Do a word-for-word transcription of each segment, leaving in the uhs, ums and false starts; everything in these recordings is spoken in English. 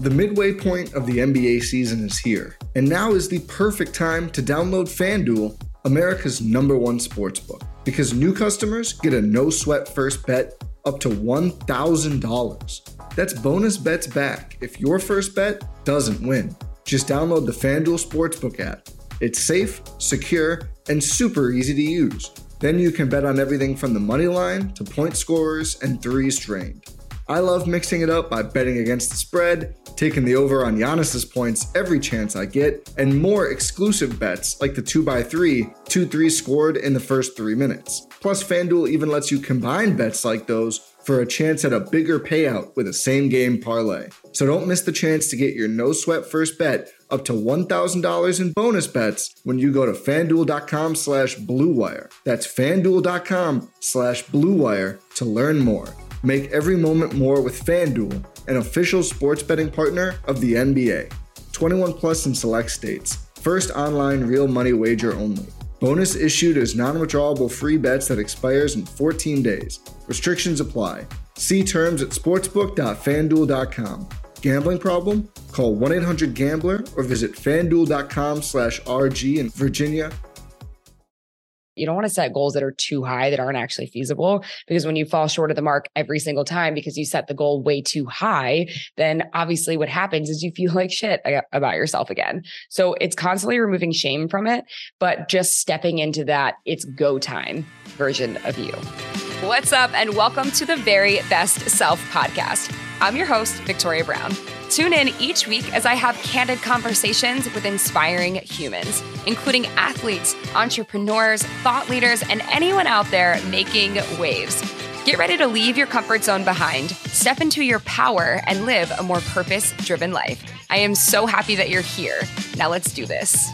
The midway point of the N B A season is here, and now is the perfect time to download FanDuel, America's number one sportsbook, because new customers get a no-sweat first bet up to one thousand dollars. That's bonus bets back if your first bet doesn't win. Just download the FanDuel Sportsbook app. It's safe, secure, and super easy to use. Then you can bet on everything from the money line to point scorers and threes drained. I love mixing it up by betting against the spread, taking the over on Giannis's points every chance I get, and more exclusive bets like the two by three, two threes scored in the first three minutes. Plus, FanDuel even lets you combine bets like those for a chance at a bigger payout with a same-game parlay. So don't miss the chance to get your no-sweat first bet up to one thousand dollars in bonus bets when you go to FanDuel.com slash BlueWire. That's FanDuel.com slash BlueWire to learn more. Make every moment more with FanDuel, an official sports betting partner of the N B A. twenty-one plus in select states. First online real money wager only. Bonus issued as non-withdrawable free bets that expires in fourteen days. Restrictions apply. See terms at sportsbook dot fanduel dot com. Gambling problem? Call one eight hundred gambler or visit fanduel.com slash RG in Virginia. You don't want to set goals that are too high that aren't actually feasible, because when you fall short of the mark every single time because you set the goal way too high, then obviously what happens is you feel like shit about yourself again. So it's constantly removing shame from it, but just stepping into that it's go time version of you. What's up, and welcome to the Very Best Self Podcast. I'm your host, Victoria Brown. Tune in each week as I have candid conversations with inspiring humans, including athletes, entrepreneurs, thought leaders, and anyone out there making waves. Get ready to leave your comfort zone behind, step into your power, and live a more purpose-driven life. I am so happy that you're here. Now let's do this.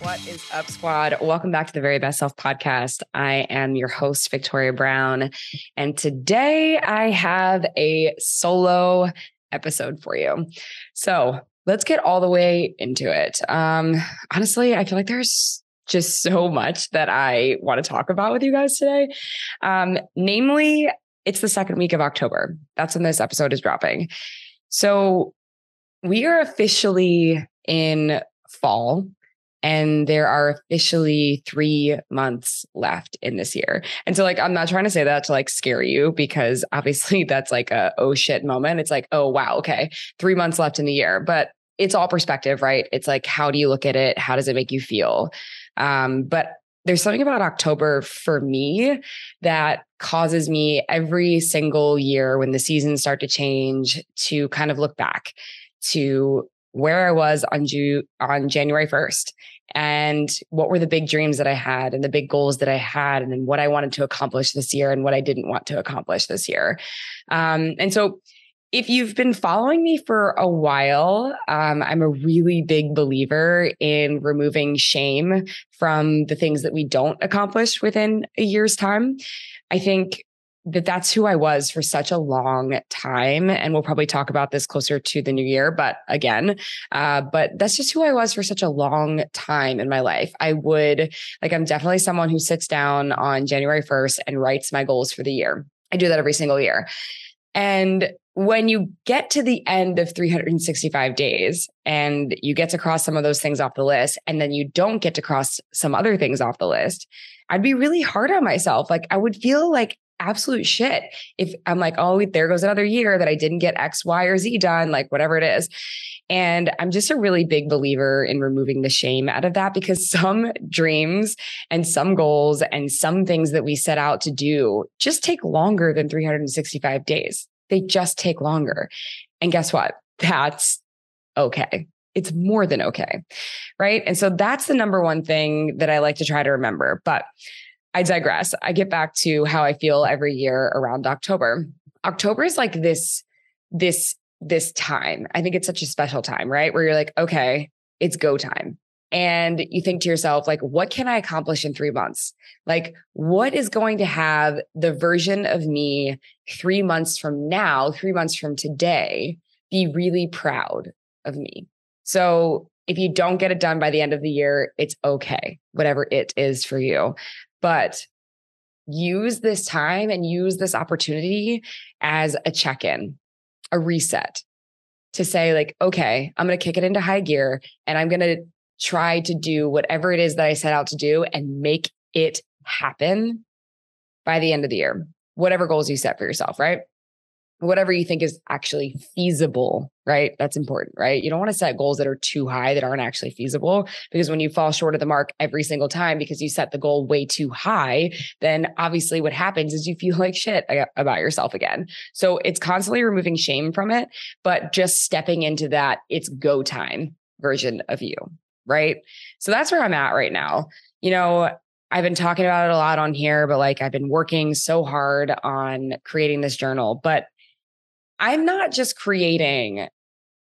What is up, squad? Welcome back to the Very Best Self Podcast. I am your host, Victoria Brown, and today I have a solo episode for you. So let's get all the way into it. Um, honestly, I feel like there's just so much that I want to talk about with you guys today. Um, namely, it's the second week of October. That's when this episode is dropping. So we are officially in fall. And there are officially three months left in this year. And so like, I'm not trying to say that to like scare you, because obviously that's like a, oh shit moment. It's like, oh wow. Okay. Three months left in the year, but it's all perspective, right? It's like, how do you look at it? How does it make you feel? Um, but there's something about October for me that causes me every single year when the seasons start to change to kind of look back to where I was on Ju- on January first, and what were the big dreams that I had and the big goals that I had, and then what I wanted to accomplish this year and what I didn't want to accomplish this year. Um, and so if you've been following me for a while, um, I'm a really big believer in removing shame from the things that we don't accomplish within a year's time. I think that that's who I was for such a long time. And we'll probably talk about this closer to the new year, but again, uh, but that's just who I was for such a long time in my life. I would, like, I'm definitely someone who sits down on January first and writes my goals for the year. I do that every single year. And when you get to the end of three hundred sixty-five days and you get to cross some of those things off the list, and then you don't get to cross some other things off the list, I'd be really hard on myself. Like, I would feel like absolute shit if I'm like, oh, there goes another year that I didn't get X, Y, or Z done, like whatever it is. And I'm just a really big believer in removing the shame out of that, because some dreams and some goals and some things that we set out to do just take longer than three hundred sixty-five days. They just take longer. And guess what? That's okay. It's more than okay. Right? And so that's the number one thing that I like to try to remember. But I digress. I get back to how I feel every year around October. October is like this, this, this time. I think it's such a special time, right? Where you're like, okay, it's go time. And you think to yourself, like, what can I accomplish in three months? Like, what is going to have the version of me three months from now, three months from today, be really proud of me? So if you don't get it done by the end of the year, it's okay, whatever it is for you. But use this time and use this opportunity as a check-in. a reset to say like, okay, I'm going to kick it into high gear and I'm going to try to do whatever it is that I set out to do and make it happen by the end of the year, whatever goals you set for yourself, right? Whatever you think is actually feasible, right? That's important, right? You don't want to set goals that are too high that aren't actually feasible, because when you fall short of the mark every single time because you set the goal way too high, then obviously what happens is you feel like shit about yourself again. So it's constantly removing shame from it, but just stepping into that it's go time version of you, right? So that's where I'm at right now. You know, I've been talking about it a lot on here, but like I've been working so hard on creating this journal, but I'm not just creating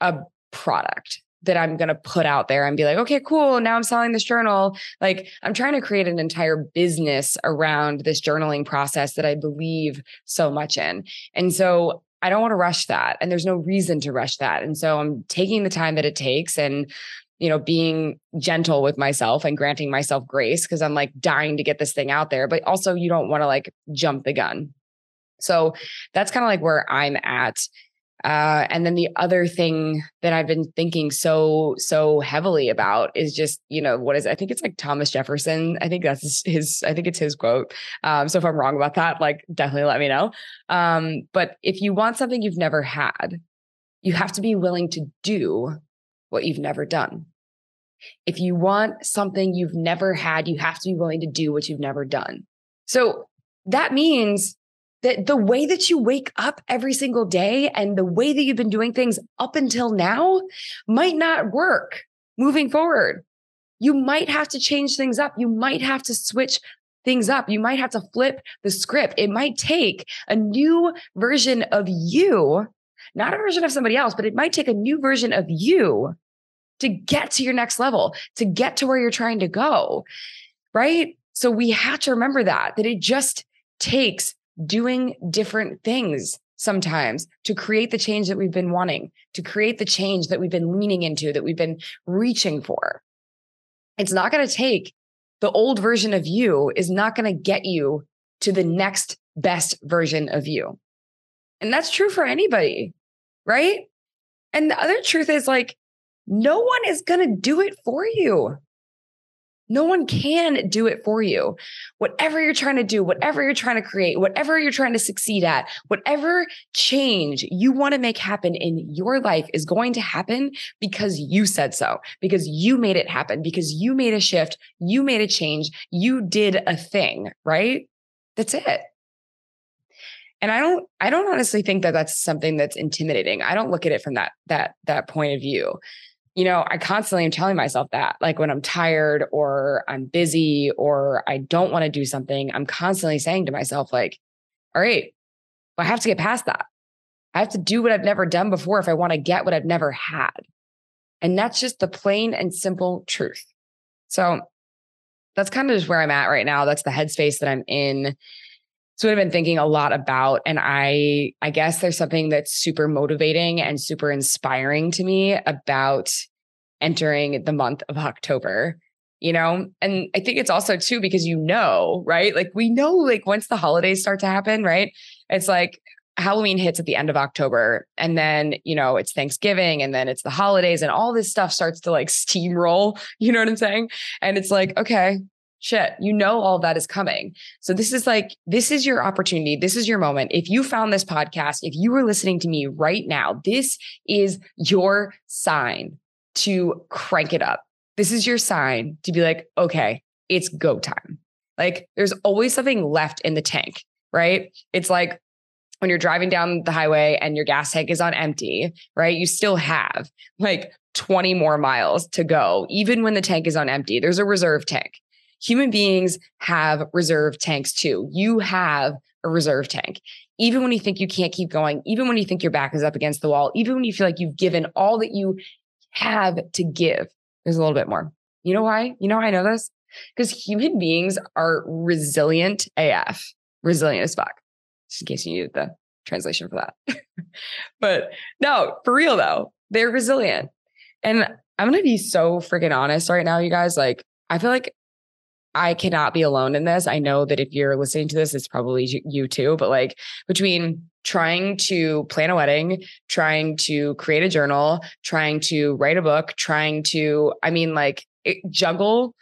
a product that I'm going to put out there and be like, okay, cool, now I'm selling this journal. Like, I'm trying to create an entire business around this journaling process that I believe so much in. And so I don't want to rush that. And there's no reason to rush that. And so I'm taking the time that it takes and, you know, being gentle with myself and granting myself grace because I'm like dying to get this thing out there. But also, you don't want to like jump the gun. So that's kind of like where I'm at. Uh, and then the other thing that I've been thinking so, so heavily about is just, you know, what is it? I think it's like Thomas Jefferson. I think that's his, I think it's his quote. Um, so if I'm wrong about that, like definitely let me know. Um, but if you want something you've never had, you have to be willing to do what you've never done. If you want something you've never had, you have to be willing to do what you've never done. So that means that the way that you wake up every single day and the way that you've been doing things up until now might not work moving forward. You might have to change things up. You might have to switch things up. You might have to flip the script. It might take a new version of you, not a version of somebody else, but it might take a new version of you to get to your next level, to get to where you're trying to go, right? So we have to remember that, that it just takes doing different things sometimes to create the change that we've been wanting, to create the change that we've been leaning into, that we've been reaching for. It's not going to take, the old version of you is not going to get you to the next best version of you. And that's true for anybody, right? And the other truth is like, no one is going to do it for you. No one can do it for you. Whatever you're trying to do, whatever you're trying to create, whatever you're trying to succeed at, whatever change you want to make happen in your life is going to happen because you said so, because you made it happen, because you made a shift, you made a change, you did a thing, right? That's it. And I don't, I don't honestly think that that's something that's intimidating. I don't look at it from that, that, that point of view. You know, I constantly am telling myself that, like when I'm tired or I'm busy or I don't want to do something, I'm constantly saying to myself, like, all right, well, I have to get past that. I have to do what I've never done before if I want to get what I've never had. And that's just the plain and simple truth. So that's kind of just where I'm at right now. That's the headspace that I'm in. So I've been thinking a lot about, and I I guess there's something that's super motivating and super inspiring to me about entering the month of October, you know? And I think it's also too, because you know, right? Like we know, like once the holidays start to happen, right? It's like Halloween hits at the end of October, and then, you know, it's Thanksgiving, and then it's the holidays, and all this stuff starts to like steamroll, you know what I'm saying? And it's like, okay, shit, you know, all that is coming. So this is like, this is your opportunity. This is your moment. If you found this podcast, if you were listening to me right now, this is your sign to crank it up. This is your sign to be like, okay, it's go time. Like there's always something left in the tank, right? It's like when you're driving down the highway and your gas tank is on empty, right? You still have like twenty more miles to go. Even when the tank is on empty, there's a reserve tank. Human beings have reserve tanks too. You have a reserve tank. Even when you think you can't keep going, even when you think your back is up against the wall, even when you feel like you've given all that you have to give, there's a little bit more. You know why? You know why I know this? Because human beings are resilient A F, resilient as fuck. Just in case you needed the translation for that. But no, for real though, they're resilient. And I'm going to be so freaking honest right now, you guys. Like, I feel like I cannot be alone in this. I know that if you're listening to this, it's probably you too, but like between trying to plan a wedding, trying to create a journal, trying to write a book, trying to, I mean, like it, juggle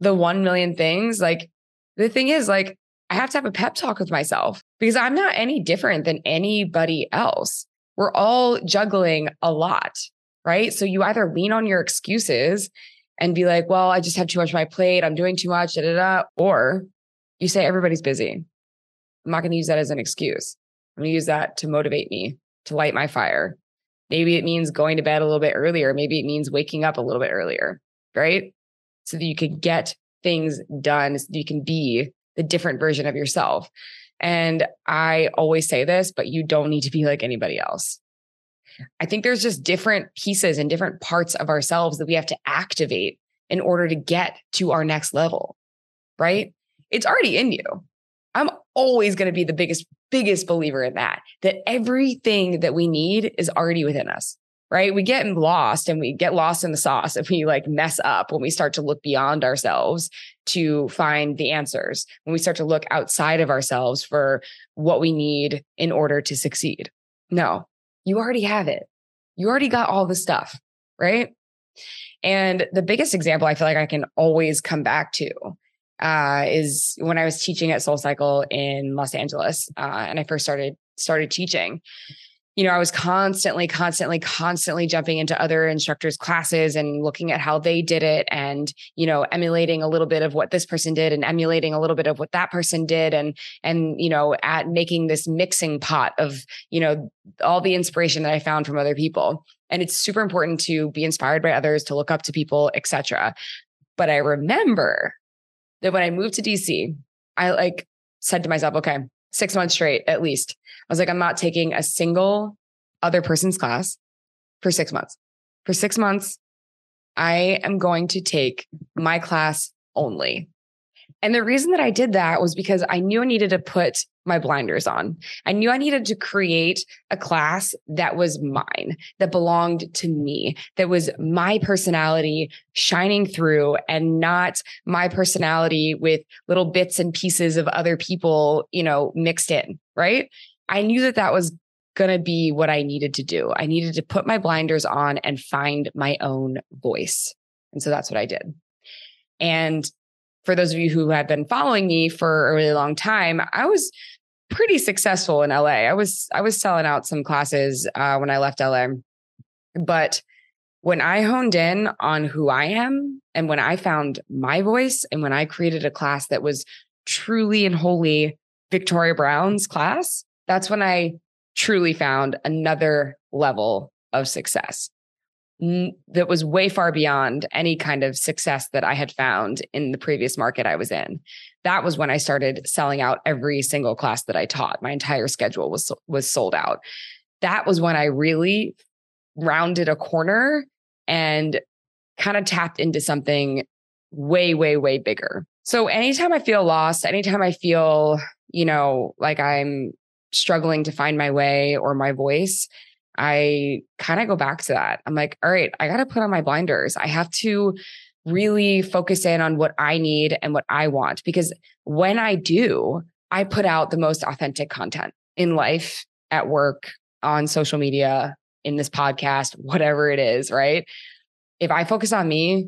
the one million things. Like the thing is, like, I have to have a pep talk with myself because I'm not any different than anybody else. We're all juggling a lot, right? So you either lean on your excuses and be like, well, I just have too much on my plate. I'm doing too much, da, da, da. Or you say, everybody's busy. I'm not going to use that as an excuse. I'm going to use that to motivate me, to light my fire. Maybe it means going to bed a little bit earlier. Maybe it means waking up a little bit earlier, right? So that you can get things done, so that you can be the different version of yourself. And I always say this, but you don't need to be like anybody else. I think there's just different pieces and different parts of ourselves that we have to activate in order to get to our next level, right? It's already in you. I'm always going to be the biggest, biggest believer in that, that everything that we need is already within us, right? We get lost and we get lost in the sauce if we like mess up when we start to look beyond ourselves to find the answers, when we start to look outside of ourselves for what we need in order to succeed. No. You already have it. You already got all the stuff, right? And the biggest example I feel like I can always come back to uh, is when I was teaching at SoulCycle in Los Angeles, uh, and I first started started teaching. You know, I was constantly, constantly, constantly jumping into other instructors' classes and looking at how they did it, and you know, emulating a little bit of what this person did, and emulating a little bit of what that person did, and and you know, at making this mixing pot of you know all the inspiration that I found from other people. And it's super important to be inspired by others, to look up to people, et cetera. But I remember that when I moved to D C, I like said to myself, okay, six months straight at least. I was like, I'm not taking a single other person's class for six months. For six months, I am going to take my class only. And the reason that I did that was because I knew I needed to put my blinders on. I knew I needed to create a class that was mine, that belonged to me, that was my personality shining through and not my personality with little bits and pieces of other people, you know, mixed in, right? I knew that that was going to be what I needed to do. I needed to put my blinders on and find my own voice. And so that's what I did. And for those of you who have been following me for a really long time, I was pretty successful in L A. I was I was selling out some classes uh, when I left L A. But when I honed in on who I am and when I found my voice and when I created a class that was truly and wholly Victoria Brown's class, that's when I truly found another level of success that was way far beyond any kind of success that I had found in the previous market I was in. That was when I started selling out every single class that I taught. My entire schedule was, was sold out. That was when I really rounded a corner and kind of tapped into something way, way, way bigger. So anytime I feel lost, anytime I feel, you know, like I'm struggling to find my way or my voice, I kind of go back to that. I'm like, all right, I got to put on my blinders. I have to really focus in on what I need and what I want, because when I do, I put out the most authentic content in life, at work, on social media, in this podcast, whatever it is, right? If I focus on me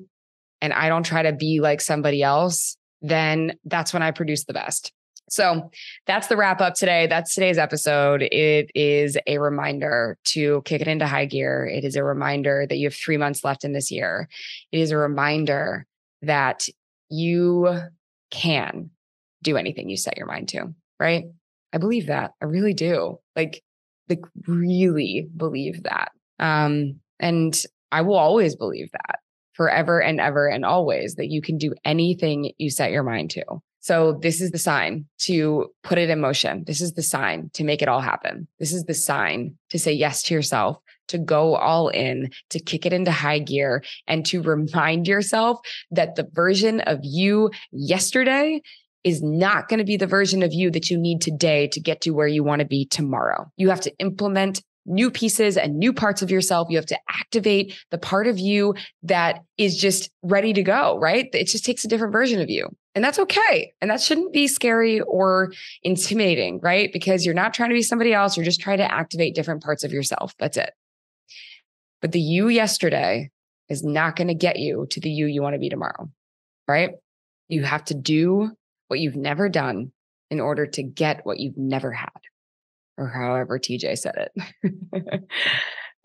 and I don't try to be like somebody else, then that's when I produce the best. So that's the wrap up today. That's today's episode. It is a reminder to kick it into high gear. It is a reminder that you have three months left in this year. It is a reminder that you can do anything you set your mind to, right? I believe that. I really do. Like, like really believe that. Um, and I will always believe that forever and ever and always, that you can do anything you set your mind to. So this is the sign to put it in motion. This is the sign to make it all happen. This is the sign to say yes to yourself, to go all in, to kick it into high gear, and to remind yourself that the version of you yesterday is not going to be the version of you that you need today to get to where you want to be tomorrow. You have to implement new pieces and new parts of yourself. You have to activate the part of you that is just ready to go, right? It just takes a different version of you. And that's okay. And that shouldn't be scary or intimidating, right? Because you're not trying to be somebody else. You're just trying to activate different parts of yourself. That's it. But the you yesterday is not going to get you to the you you want to be tomorrow, right? You have to do what you've never done in order to get what you've never had, or however T J said it.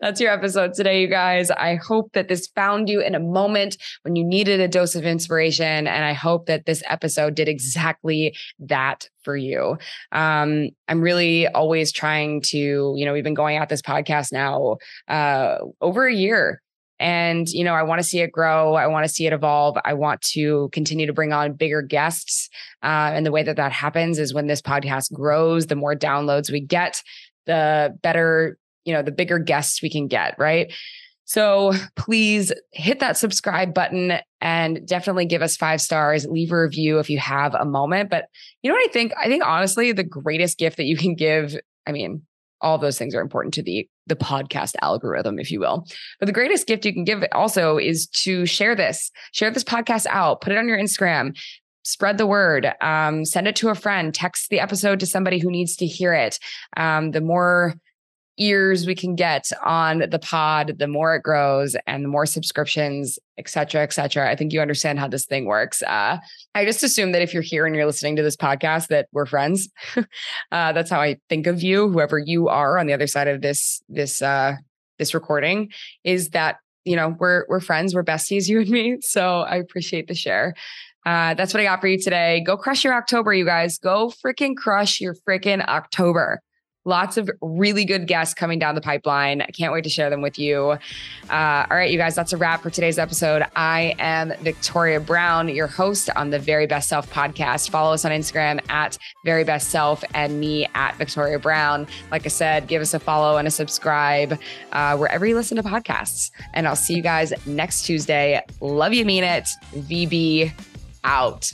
That's your episode today, you guys. I hope that this found you in a moment when you needed a dose of inspiration. And I hope that this episode did exactly that for you. Um, I'm really always trying to, you know, we've been going at this podcast now uh, over a year. And, you know, I want to see it grow. I want to see it evolve. I want to continue to bring on bigger guests. Uh, and the way that that happens is when this podcast grows, the more downloads we get, the better, you know, the bigger guests we can get, right? So please hit that subscribe button and definitely give us five stars, leave a review if you have a moment. But you know what I think? I think honestly, the greatest gift that you can give, I mean, all those things are important to the the podcast algorithm, if you will. But the greatest gift you can give also is to share this, share this podcast out, put it on your Instagram, spread the word, um, send it to a friend, text the episode to somebody who needs to hear it. Um, the more ears we can get on the pod, the more it grows and the more subscriptions, et cetera, et cetera. I think you understand how this thing works. Uh, I just assume that if you're here and you're listening to this podcast, that we're friends. uh, that's how I think of you, whoever you are on the other side of this, this, uh, this recording is that, you know, we're, we're friends, we're besties, you and me. So I appreciate the share. Uh, that's what I got for you today. Go crush your October, you guys. Go freaking crush your freaking October. Lots of really good guests coming down the pipeline. I can't wait to share them with you. Uh, all right, you guys, that's a wrap for today's episode. I am Victoria Brown, your host on the Very Best Self podcast. Follow us on Instagram at Very Best Self and me at Victoria Brown. Like I said, give us a follow and a subscribe uh, wherever you listen to podcasts. And I'll see you guys next Tuesday. Love you, mean it. V B out.